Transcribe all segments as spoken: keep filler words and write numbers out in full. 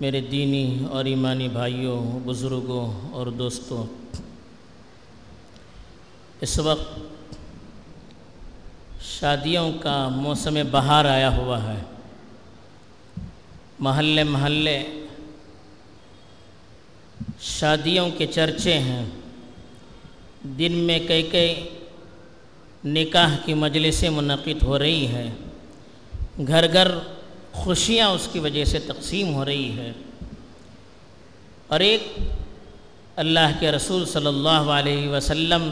میرے دینی اور ایمانی بھائیوں، بزرگوں اور دوستوں، اس وقت شادیوں کا موسم بہار آیا ہوا ہے۔ محلے محلے شادیوں کے چرچے ہیں، دن میں کئی کئی نکاح کی مجلسیں منعقد ہو رہی ہیں، گھر گھر خوشیاں اس کی وجہ سے تقسیم ہو رہی ہے، اور ایک اللہ کے رسول صلی اللہ علیہ وسلم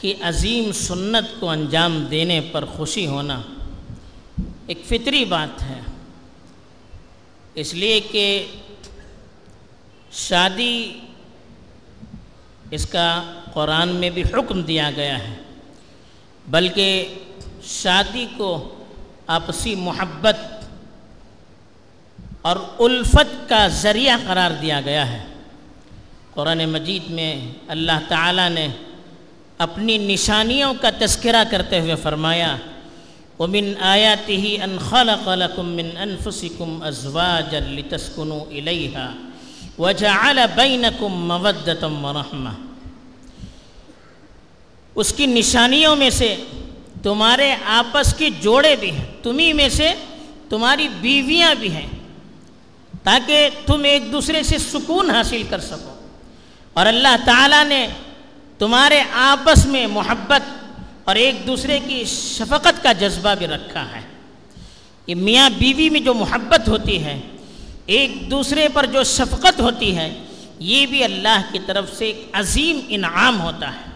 کی عظیم سنت کو انجام دینے پر خوشی ہونا ایک فطری بات ہے، اس لیے کہ شادی اس کا قرآن میں بھی حکم دیا گیا ہے، بلکہ شادی کو آپسی محبت اور الفت کا ذریعہ قرار دیا گیا ہے۔ قرآن مجید میں اللہ تعالیٰ نے اپنی نشانیوں کا تذکرہ کرتے ہوئے فرمایا، وَمِنْ آيَاتِهِ أَنْ خَلَقَ لَكُم مِّنْ أَنفُسِكُمْ أَزْوَاجًا لِتَسْكُنُوا إِلَيْهَا وَجَعَلَ بَيْنَكُم مَّوَدَّةً وَرَحْمَةً۔ اس کی نشانیوں میں سے تمہارے آپس کے جوڑے بھی ہیں، تمہیں میں سے تمہاری بیویاں بھی ہیں، تاکہ تم ایک دوسرے سے سکون حاصل کر سکو، اور اللہ تعالیٰ نے تمہارے آپس میں محبت اور ایک دوسرے کی شفقت کا جذبہ بھی رکھا ہے۔ یہ میاں بیوی میں جو محبت ہوتی ہے، ایک دوسرے پر جو شفقت ہوتی ہے، یہ بھی اللہ کی طرف سے ایک عظیم انعام ہوتا ہے،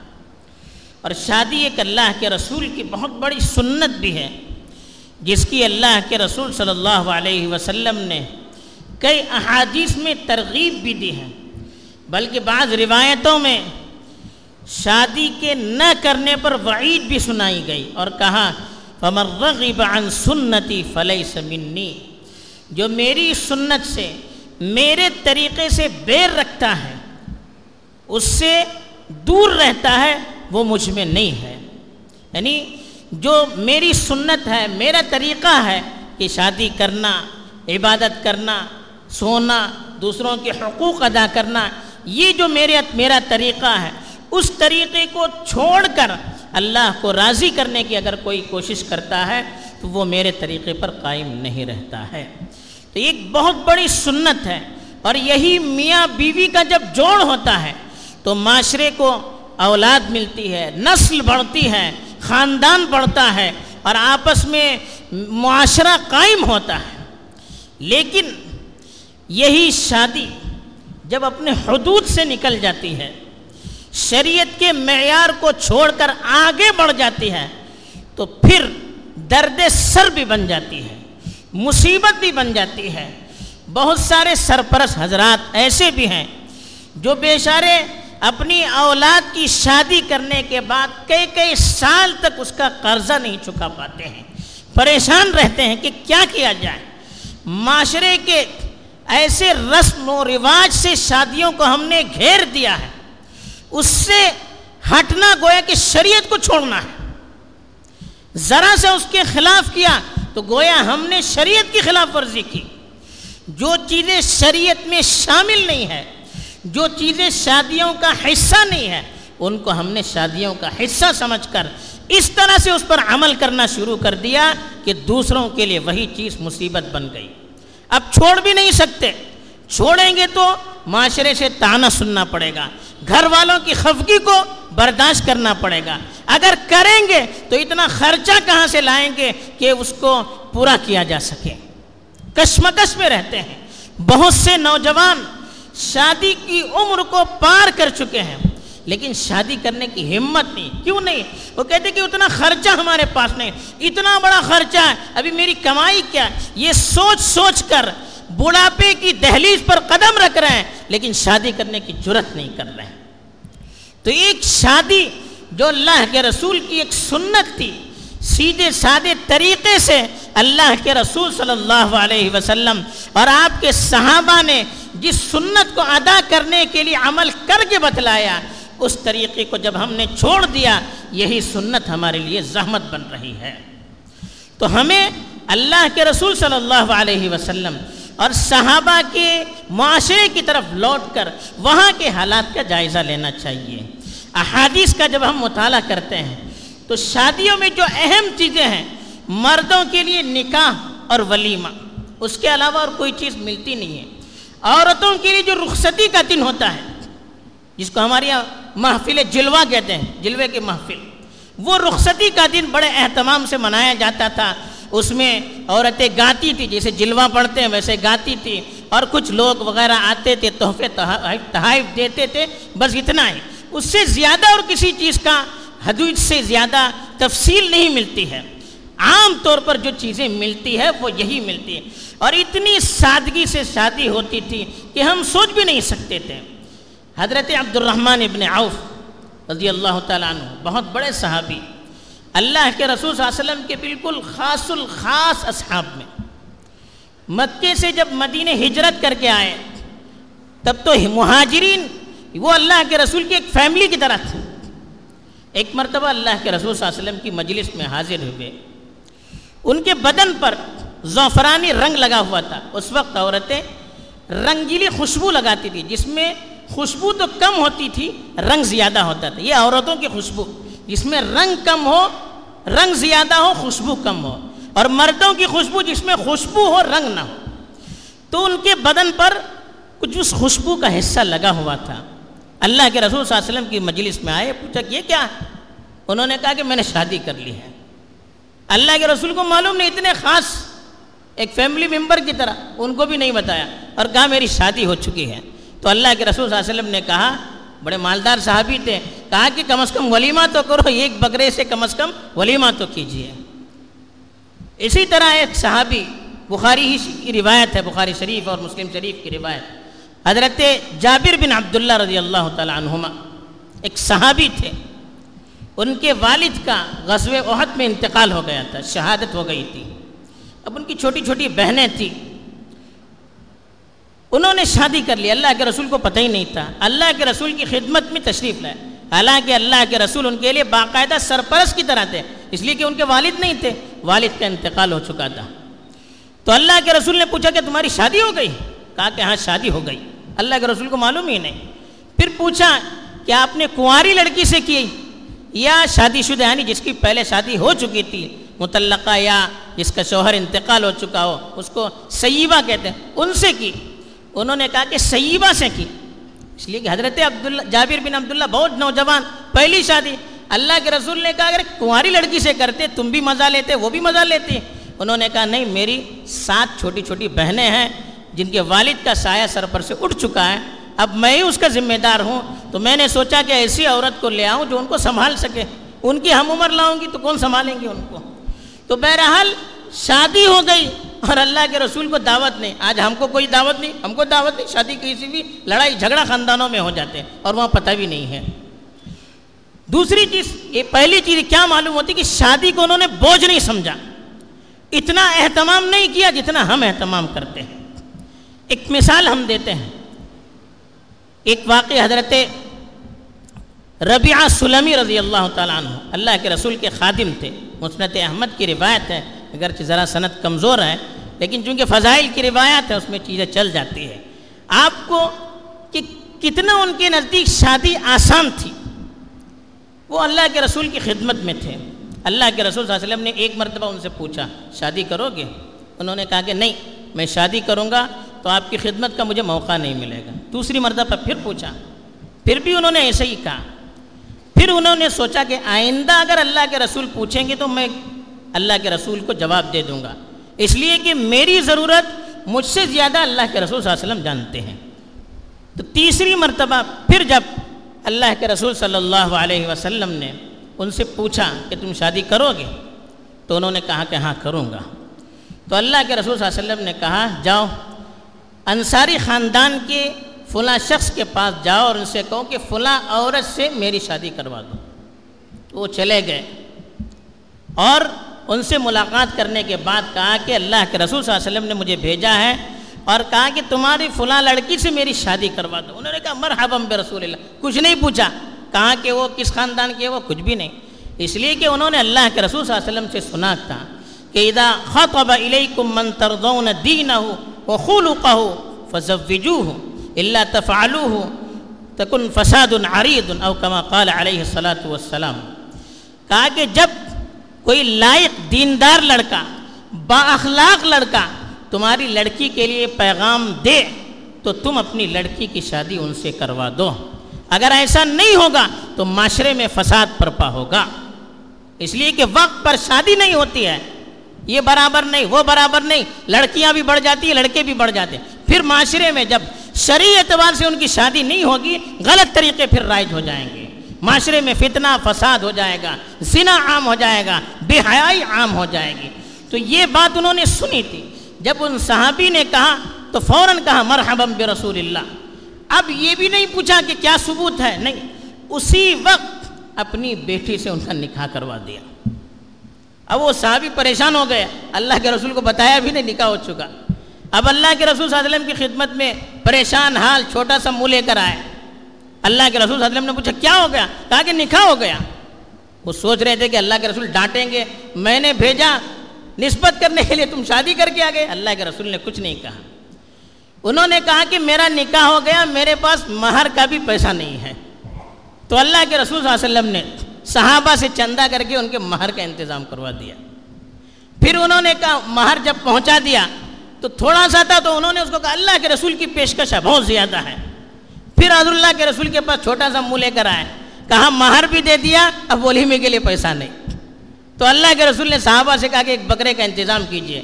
اور شادی ایک اللہ کے رسول کی بہت بڑی سنت بھی ہے، جس کی اللہ کے رسول صلی اللہ علیہ وسلم نے کئی احادیث میں ترغیب بھی دی ہے، بلکہ بعض روایتوں میں شادی کے نہ کرنے پر وعید بھی سنائی گئی، اور کہا، فَمَنْ رَغِبَ عَنْ سُنَّتِي فَلَيْسَ مِنِّي، جو میری سنت سے، میرے طریقے سے بیر رکھتا ہے، اس سے دور رہتا ہے، وہ مجھ میں نہیں ہے۔ یعنی جو میری سنت ہے، میرا طریقہ ہے کہ شادی کرنا، عبادت کرنا، سونا، دوسروں کے حقوق ادا کرنا، یہ جو میرے میرا طریقہ ہے، اس طریقے کو چھوڑ کر اللہ کو راضی کرنے کی اگر کوئی کوشش کرتا ہے تو وہ میرے طریقے پر قائم نہیں رہتا ہے۔ تو ایک بہت بڑی سنت ہے، اور یہی میاں بیوی کا جب جوڑ ہوتا ہے تو معاشرے کو اولاد ملتی ہے، نسل بڑھتی ہے، خاندان بڑھتا ہے، اور آپس میں معاشرہ قائم ہوتا ہے۔ لیکن یہی شادی جب اپنے حدود سے نکل جاتی ہے، شریعت کے معیار کو چھوڑ کر آگے بڑھ جاتی ہے، تو پھر درد سر بھی بن جاتی ہے، مصیبت بھی بن جاتی ہے۔ بہت سارے سرپرست حضرات ایسے بھی ہیں جو بیچارے اپنی اولاد کی شادی کرنے کے بعد کئی کئی سال تک اس کا قرضہ نہیں چکا پاتے ہیں، پریشان رہتے ہیں کہ کیا کیا جائے۔ معاشرے کے ایسے رسم و رواج سے شادیوں کو ہم نے گھیر دیا ہے، اس سے ہٹنا گویا کہ شریعت کو چھوڑنا ہے، ذرا سے اس کے خلاف کیا تو گویا ہم نے شریعت کی خلاف ورزی کی۔ جو چیزیں شریعت میں شامل نہیں ہیں، جو چیزیں شادیوں کا حصہ نہیں ہے، ان کو ہم نے شادیوں کا حصہ سمجھ کر اس طرح سے اس پر عمل کرنا شروع کر دیا کہ دوسروں کے لیے وہی چیز مصیبت بن گئی۔ اب چھوڑ بھی نہیں سکتے، چھوڑیں گے تو معاشرے سے طعنہ سننا پڑے گا، گھر والوں کی خفگی کو برداشت کرنا پڑے گا، اگر کریں گے تو اتنا خرچہ کہاں سے لائیں گے کہ اس کو پورا کیا جا سکے، کشمکش میں رہتے ہیں۔ بہت سے نوجوان شادی کی عمر کو پار کر چکے ہیں، لیکن شادی کرنے کی ہمت نہیں۔ کیوں نہیں؟ وہ کہتے کہ اتنا خرچہ ہمارے پاس نہیں، اتنا بڑا خرچہ ہے، ابھی میری کمائی کیا ہے؟ یہ سوچ سوچ کر بڑھاپے کی دہلیز پر قدم رکھ رہے ہیں، لیکن شادی کرنے کی جرت نہیں کر رہے ہیں۔ تو ایک شادی جو اللہ کے رسول کی ایک سنت تھی، سیدھے سادے طریقے سے اللہ کے رسول صلی اللہ علیہ وسلم اور آپ کے صحابہ نے جس سنت کو ادا کرنے کے لیے عمل کر کے بتلایا، اس طریقے کو جب ہم نے چھوڑ دیا، یہی سنت ہمارے لیے زحمت بن رہی ہے۔ تو ہمیں اللہ کے رسول صلی اللہ علیہ وسلم اور صحابہ کے معاشرے کی طرف لوٹ کر وہاں کے حالات کا جائزہ لینا چاہیے. احادیث کا جب ہم مطالعہ کرتے ہیں تو شادیوں میں جو اہم چیزیں ہیں مردوں کے لیے نکاح اور ولیمہ, اس کے علاوہ اور کوئی چیز ملتی نہیں ہے. عورتوں کے لیے جو رخصتی کا دن ہوتا ہے جس کو ہمارے یہاں محفل جلوہ کہتے ہیں, جلوے کی محفل, وہ رخصتی کا دن بڑے اہتمام سے منایا جاتا تھا. اس میں عورتیں گاتی تھیں, جیسے جلوہ پڑھتے ہیں ویسے گاتی تھیں, اور کچھ لوگ وغیرہ آتے تھے, تحفے تحائف دیتے تھے, بس اتنا ہی. اس سے زیادہ اور کسی چیز کا حدود سے زیادہ تفصیل نہیں ملتی ہے. عام طور پر جو چیزیں ملتی ہے وہ یہی ملتی ہے, اور اتنی سادگی سے شادی ہوتی تھی کہ ہم سوچ بھی نہیں سکتے تھے. حضرت عبد الرحمن ابن عوف رضی اللہ تعالیٰ عنہ بہت بڑے صحابی, اللہ کے رسول صلی اللہ علیہ وسلم کے بالکل خاص الخاص اصحاب میں. مکے سے جب مدینے ہجرت کر کے آئے تب تو مہاجرین وہ اللہ کے رسول کی ایک فیملی کی طرح تھی. ایک مرتبہ اللہ کے رسول صلی اللہ علیہ وسلم کی مجلس میں حاضر ہوئے, ان کے بدن پر زعفرانی رنگ لگا ہوا تھا. اس وقت عورتیں رنگیلی خوشبو لگاتی تھی, جس میں خوشبو تو کم ہوتی تھی, رنگ زیادہ ہوتا تھا. یہ عورتوں کی خوشبو جس میں رنگ کم ہو, رنگ زیادہ ہو, خوشبو کم ہو, اور مردوں کی خوشبو جس میں خوشبو ہو رنگ نہ ہو. تو ان کے بدن پر کچھ اس خوشبو کا حصہ لگا ہوا تھا. اللہ کے رسول صلی اللہ علیہ وسلم کی مجلس میں آئے, پوچھا یہ کیا ہے؟ انہوں نے کہا کہ میں نے شادی کر لی ہے. اللہ کے رسول کو معلوم نہیں, اتنے خاص ایک فیملی ممبر کی طرح ان کو بھی نہیں بتایا, اور کہا میری شادی ہو چکی ہے. تو اللہ کے رسول صلی اللہ علیہ وسلم نے کہا, بڑے مالدار صحابی تھے, کہا کہ کم از کم ولیمہ تو کرو, ایک بکرے سے کم از کم ولیمہ تو کیجیے. اسی طرح ایک صحابی, بخاری ہی کی روایت ہے, بخاری شریف اور مسلم شریف کی روایت, حضرت جابر بن عبداللہ رضی اللہ تعالی عنہما ایک صحابی تھے. ان کے والد کا غزوہ احد میں انتقال ہو گیا تھا, شہادت ہو گئی تھی. اب ان کی چھوٹی چھوٹی بہنیں تھیں, انہوں نے شادی کر لی. اللہ کے رسول کو پتہ ہی نہیں تھا. اللہ کے رسول کی خدمت میں تشریف لائے, حالانکہ اللہ کے رسول ان کے لیے باقاعدہ سرپرست کی طرح تھے, اس لیے کہ ان کے والد نہیں تھے, والد کا انتقال ہو چکا تھا. تو اللہ کے رسول نے پوچھا کہ تمہاری شادی ہو گئی؟ کہا کہ ہاں شادی ہو گئی. اللہ کے رسول کو معلوم ہی نہیں. پھر پوچھا کہ آپ نے کنواری لڑکی سے کی یا شادی شدہ, یعنی جس کی پہلے شادی ہو چکی تھی, مطلقہ یا جس کا شوہر انتقال ہو چکا ہو, اس کو سیبہ کہتے ہیں, ان سے کی؟ انہوں نے کہا کہ سیبہ سے کی. اس لیے کہ حضرت عبداللہ جابر بن عبداللہ بہت نوجوان, پہلی شادی. اللہ کے رسول نے کہا اگر کنواری لڑکی سے کرتے تم بھی مزہ لیتے, وہ بھی مزہ لیتے. انہوں نے کہا نہیں, میری سات چھوٹی چھوٹی بہنیں ہیں جن کے والد کا سایہ سر پر سے اٹھ چکا ہے, اب میں ہی اس کا ذمہ دار ہوں, تو میں نے سوچا کہ ایسی عورت کو لے آؤں جو ان کو سنبھال سکے. ان کی ہم عمر لاؤں گی تو کون سنبھالیں گے ان کو؟ تو بہرحال شادی ہو گئی, اور اللہ کے رسول کو دعوت نہیں. آج ہم کو کوئی دعوت نہیں, ہم کو دعوت نہیں, شادی کسی بھی لڑائی جھگڑا خاندانوں میں ہو جاتے ہیں اور وہاں پتہ بھی نہیں ہے. دوسری چیز, یہ پہلی چیز کیا معلوم ہوتی کہ شادی کو انہوں نے بوجھ نہیں سمجھا, اتنا اہتمام نہیں کیا جتنا ہم اہتمام کرتے ہیں. ایک مثال ہم دیتے ہیں, ایک واقعہ حضرت ربیعہ سلمی رضی اللہ تعالیٰ عنہ اللہ کے رسول کے خادم تھے. مسند احمد کی روایت ہے, اگرچہ ذرا سند کمزور ہے, لیکن چونکہ فضائل کی روایت ہے اس میں چیزیں چل جاتی ہے. آپ کو کہ کتنا ان کے نزدیک شادی آسان تھی. وہ اللہ کے رسول کی خدمت میں تھے. اللہ کے رسول صلی اللہ علیہ وسلم نے ایک مرتبہ ان سے پوچھا شادی کرو گے؟ انہوں نے کہا کہ نہیں, میں شادی کروں گا تو آپ کی خدمت کا مجھے موقع نہیں ملے گا. دوسری مرتبہ پھر پوچھا, پھر بھی انہوں نے ایسے ہی کہا. پھر انہوں نے سوچا کہ آئندہ اگر اللہ کے رسول پوچھیں گے تو میں اللہ کے رسول کو جواب دے دوں گا, اس لیے کہ میری ضرورت مجھ سے زیادہ اللہ کے رسول صلی اللہ علیہ وسلم جانتے ہیں. تو تیسری مرتبہ پھر جب اللہ کے رسول صلی اللہ علیہ وسلم نے ان سے پوچھا کہ تم شادی کرو گے, تو انہوں نے کہا کہ ہاں کروں گا. تو اللہ کے رسول صلی اللہ علیہ وسلم نے کہا جاؤ انصاری خاندان کے فلاں شخص کے پاس جاؤ اور ان سے کہو کہ فلاں عورت سے میری شادی کروا دو. تو وہ چلے گئے اور ان سے ملاقات کرنے کے بعد کہا کہ اللہ کے رسول صلی اللہ علیہ وسلم نے مجھے بھیجا ہے اور کہا کہ تمہاری فلاں لڑکی سے میری شادی کروا دو. انہوں نے کہا مرحبا برسول اللہ, کچھ نہیں پوچھا کہا کہ وہ کس خاندان کی ہے, وہ کچھ بھی نہیں, اس لیے کہ انہوں نے اللہ کے رسول صلی اللہ علیہ وسلم سے سنا تھا کہ اذا خطب الیکم من ترضون دینہ وَخُلُقَهُ فَزَوِّجُوهُ إِلَّا تَفْعَلُوهُ تَكُنْ فَسَادٌ عَرِيدٌ او كما قال علیہ الصلاة والسلام. کہا کہ جب کوئی لائق دیندار لڑکا، با اخلاق لڑکا تمہاری لڑکی کے لیے پیغام دے تو تم اپنی لڑکی کی شادی ان سے کروا دو، اگر ایسا نہیں ہوگا تو معاشرے میں فساد برپا ہوگا. اس لیے کہ وقت پر شادی نہیں ہوتی ہے، یہ برابر نہیں، وہ برابر نہیں، لڑکیاں بھی بڑھ جاتی ہیں، لڑکے بھی بڑھ جاتے ہیں. پھر معاشرے میں جب شرعی اعتبار سے ان کی شادی نہیں ہوگی، غلط طریقے پھر رائج ہو جائیں گے، معاشرے میں فتنہ فساد ہو جائے گا، زنا عام ہو جائے گا، بے حیائی عام ہو جائے گی. تو یہ بات انہوں نے سنی تھی. جب ان صحابی نے کہا تو فوراً کہا مرحبا برسول اللہ. اب یہ بھی نہیں پوچھا کہ کیا ثبوت ہے، نہیں، اسی وقت اپنی بیٹی سے ان کا نکاح کروا دیا. اب وہ صحابی پریشان ہو گئے، اللہ کے رسول کو بتایا بھی نہیں، نکاح ہو چکا. اب اللہ کے رسول صلی اللہ علیہ وسلم کی خدمت میں پریشان حال چھوٹا سا منہ لے کر آئے. اللہ کے رسول صلی اللہ علیہ وسلم نے پوچھا کیا ہو گیا؟ کہا کہ نکاح ہو گیا. وہ سوچ رہے تھے کہ اللہ کے رسول ڈانٹیں گے، میں نے بھیجا نسبت کرنے کے لیے، تم شادی کر کے آ گئے. اللہ کے رسول نے کچھ نہیں کہا. انہوں نے کہا کہ میرا نکاح ہو گیا، میرے پاس مہر کا بھی پیسہ نہیں ہے. تو اللہ کے رسول صلی اللہ علیہ وسلم نے صحابہ سے چندہ کر کے ان کے مہر کا انتظام کروا دیا. پھر انہوں نے کہا مہر جب پہنچا دیا تو تھوڑا سا تھا، تو انہوں نے اس کو کہا اللہ کے رسول کی پیشکش ہے، بہت زیادہ ہے. پھر حضور اللہ کے رسول کے پاس چھوٹا سا منہ لے کر آئے، کہا مہر بھی دے دیا، اب ولیمے کے لیے پیسہ نہیں. تو اللہ کے رسول نے صحابہ سے کہا کہ ایک بکرے کا انتظام کیجیے،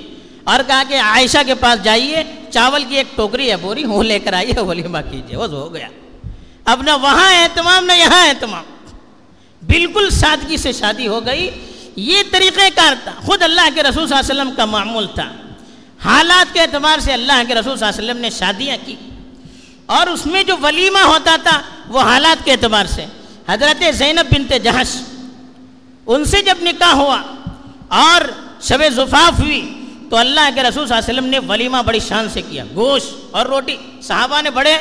اور کہا کہ عائشہ کے پاس جائیے، چاول کی ایک ٹوکری ہے بوری، وہ لے کر آئیے، ولیمہ کیجیے. وہ ہو گیا. اب نہ وہاں اہتمام نہ یہاں اہتمام، بالکل سادگی سے شادی ہو گئی. یہ طریقہ کار تھا، خود اللہ کے رسول صلی اللہ علیہ وسلم کا معمول تھا. حالات کے اعتبار سے اللہ کے رسول صلی اللہ علیہ وسلم نے شادیاں کی، اور اس میں جو ولیمہ ہوتا تھا وہ حالات کے اعتبار سے. حضرت زینب بنت جہش، ان سے جب نکاح ہوا اور شب زفاف ہوئی تو اللہ کے رسول صلی اللہ علیہ وسلم نے ولیمہ بڑی شان سے کیا، گوشت اور روٹی. صحابہ نے بڑے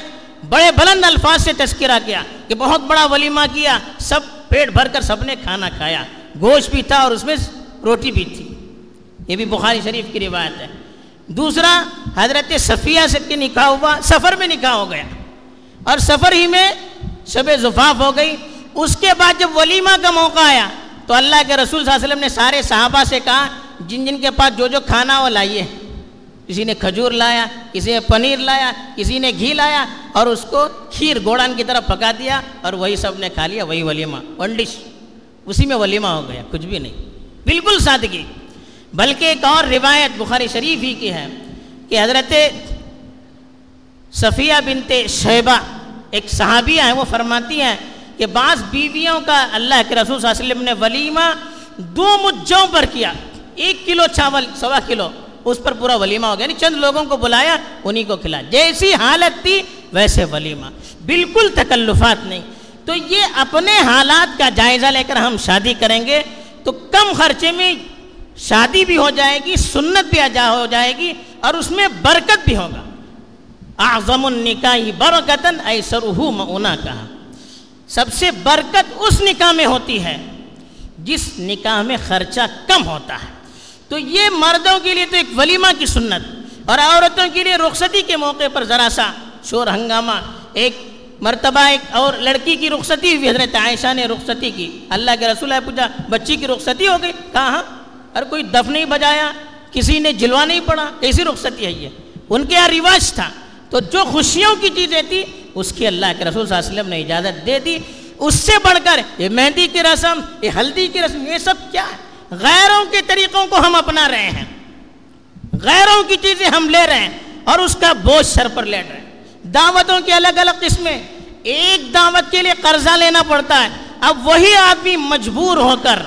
بڑے بلند الفاظ سے تذکرہ کیا کہ بہت بڑا ولیمہ کیا، سب پیٹ بھر کر سب نے کھانا کھایا، گوشت بھی تھا اور اس میں روٹی بھی تھی. یہ بھی بخاری شریف کی روایت ہے. دوسرا حضرت صفیہ سے کے نکاح ہوا، سفر میں نکاح ہو گیا، اور سفر ہی میں شب زفاف ہو گئی. اس کے بعد جب ولیمہ کا موقع آیا تو اللہ کے رسول صلی اللہ علیہ وسلم نے سارے صحابہ سے کہا جن جن کے پاس جو جو کھانا وہ لائیے. کسی نے کھجور لایا، کسی نے پنیر لایا، کسی نے گھی لایا، اور اس کو کھیر گوڑان کی طرح پکا دیا اور وہی سب نے کھا لیا. وہی ولیمہ، ون ڈش، اسی میں ولیمہ ہو گیا، کچھ بھی نہیں، بالکل سادگی. بلکہ ایک اور روایت بخاری شریف ہی کی ہے کہ حضرت صفیہ بنت شیبہ ایک صحابیہ ہیں، وہ فرماتی ہیں کہ بعض بیویوں کا اللہ کے رسول صلی اللہ علیہ وسلم نے ولیمہ دو مجوں پر کیا، ایک کلو چاول، سوا کلو، اس پر پورا ولیمہ ہو گیا. یعنی چند لوگوں کو بلایا، انہی کو کھلایا، جیسی حالت تھی ویسے ولیمہ، بالکل تکلفات نہیں. تو یہ اپنے حالات کا جائزہ لے کر ہم شادی کریں گے تو کم خرچے میں شادی بھی ہو جائے گی، سنت بھی ادا ہو جائے گی، اور اس میں برکت بھی ہوگا. اعظم النکاح برکتن ایسرہ مؤنا، کہا سب سے برکت اس نکاح میں ہوتی ہے جس نکاح میں خرچہ کم ہوتا ہے. تو یہ مردوں کے لیے تو ایک ولیمہ کی سنت، اور عورتوں کے لیے رخصتی کے موقع پر ذرا سا شور ہنگامہ. ایک مرتبہ ایک اور لڑکی کی رخصتی ہوئی، حضرت عائشہ نے رخصتی کی. اللہ کے رسول نے پوچھا بچی کی رخصتی ہو گئی؟ کہا ہاں. اور کوئی دف نہیں بجایا، کسی نے جلوا نہیں پڑا، کیسی رخصتی ہے یہ؟ ان کے یہاں رواج تھا. تو جو خوشیوں کی چیزیں تھیں اس کی اللہ کے رسول صلی اللہ علیہ وسلم نے اجازت دے دی. اس سے بڑھ کر یہ مہندی کی رسم، یہ ہلدی کی رسم، یہ سب کیا ہے؟ غیروں کے طریقوں کو ہم اپنا رہے ہیں، غیروں کی چیزیں ہم لے رہے ہیں اور اس کا بوجھ سر پر لے رہے ہیں. دعوتوں کی الگ الگ قسمیں، ایک دعوت کے لیے قرضہ لینا پڑتا ہے. اب وہی آدمی مجبور ہو کر،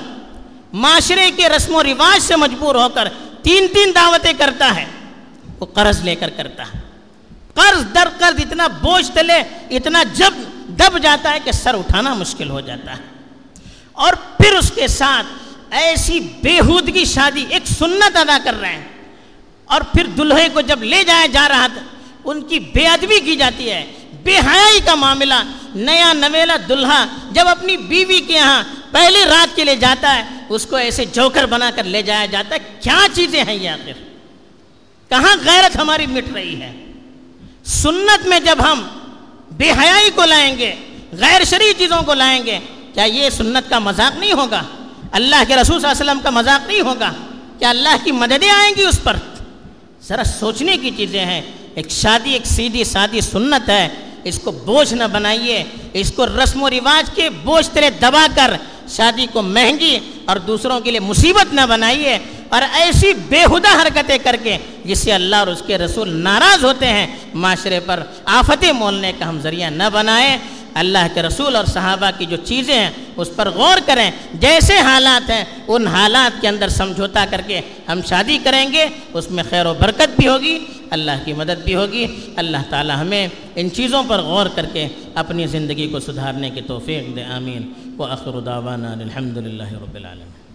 معاشرے کے رسم و رواج سے مجبور ہو کر تین تین دعوتیں کرتا ہے، وہ قرض لے کر کرتا ہے. قرض در قرض، اتنا بوجھ تلے، اتنا جب دب جاتا ہے کہ سر اٹھانا مشکل ہو جاتا ہے. اور پھر اس کے ساتھ ایسی بےہودگی شادی، ایک سنت ادا کر رہے ہیں، اور پھر دلہے کو جب لے جایا جا رہا تھا ان کی بے ادبی کی جاتی ہے، بے حیائی کا معاملہ. نیا نویلا دلہا جب اپنی بیوی کے یہاں پہلی رات کے لیے جاتا ہے اس کو ایسے جوکر بنا کر لے جایا جاتا ہے. کیا چیزیں ہیں یہ آخر؟ کہاں غیرت ہماری مٹ رہی ہے؟ سنت میں جب ہم بے حیائی کو لائیں گے، غیر شرعی چیزوں کو لائیں گے، کیا یہ سنت کا مذاق نہیں ہوگا؟ اللہ کے رسول صلی اللہ علیہ وسلم کا مذاق نہیں ہوگا؟ کیا اللہ کی مددیں آئیں گی اس پر؟ ذرا سوچنے کی چیزیں ہیں. ایک شادی ایک سیدھی سادی سنت ہے، اس کو بوجھ نہ بنائیے، اس کو رسم و رواج کے بوجھ تلے دبا کر شادی کو مہنگی اور دوسروں کے لیے مصیبت نہ بنائیے، اور ایسی بےہودہ حرکتیں کر کے جس سے اللہ اور اس کے رسول ناراض ہوتے ہیں معاشرے پر آفتیں مولنے کا ہم ذریعہ نہ بنائیں. اللہ کے رسول اور صحابہ کی جو چیزیں ہیں اس پر غور کریں. جیسے حالات ہیں ان حالات کے اندر سمجھوتا کر کے ہم شادی کریں گے، اس میں خیر و برکت بھی ہوگی، اللہ کی مدد بھی ہوگی. اللہ تعالی ہمیں ان چیزوں پر غور کر کے اپنی زندگی کو سدھارنے کی توفیق دے. آمین. وآخر دعوانا الحمدللہ رب العالمین.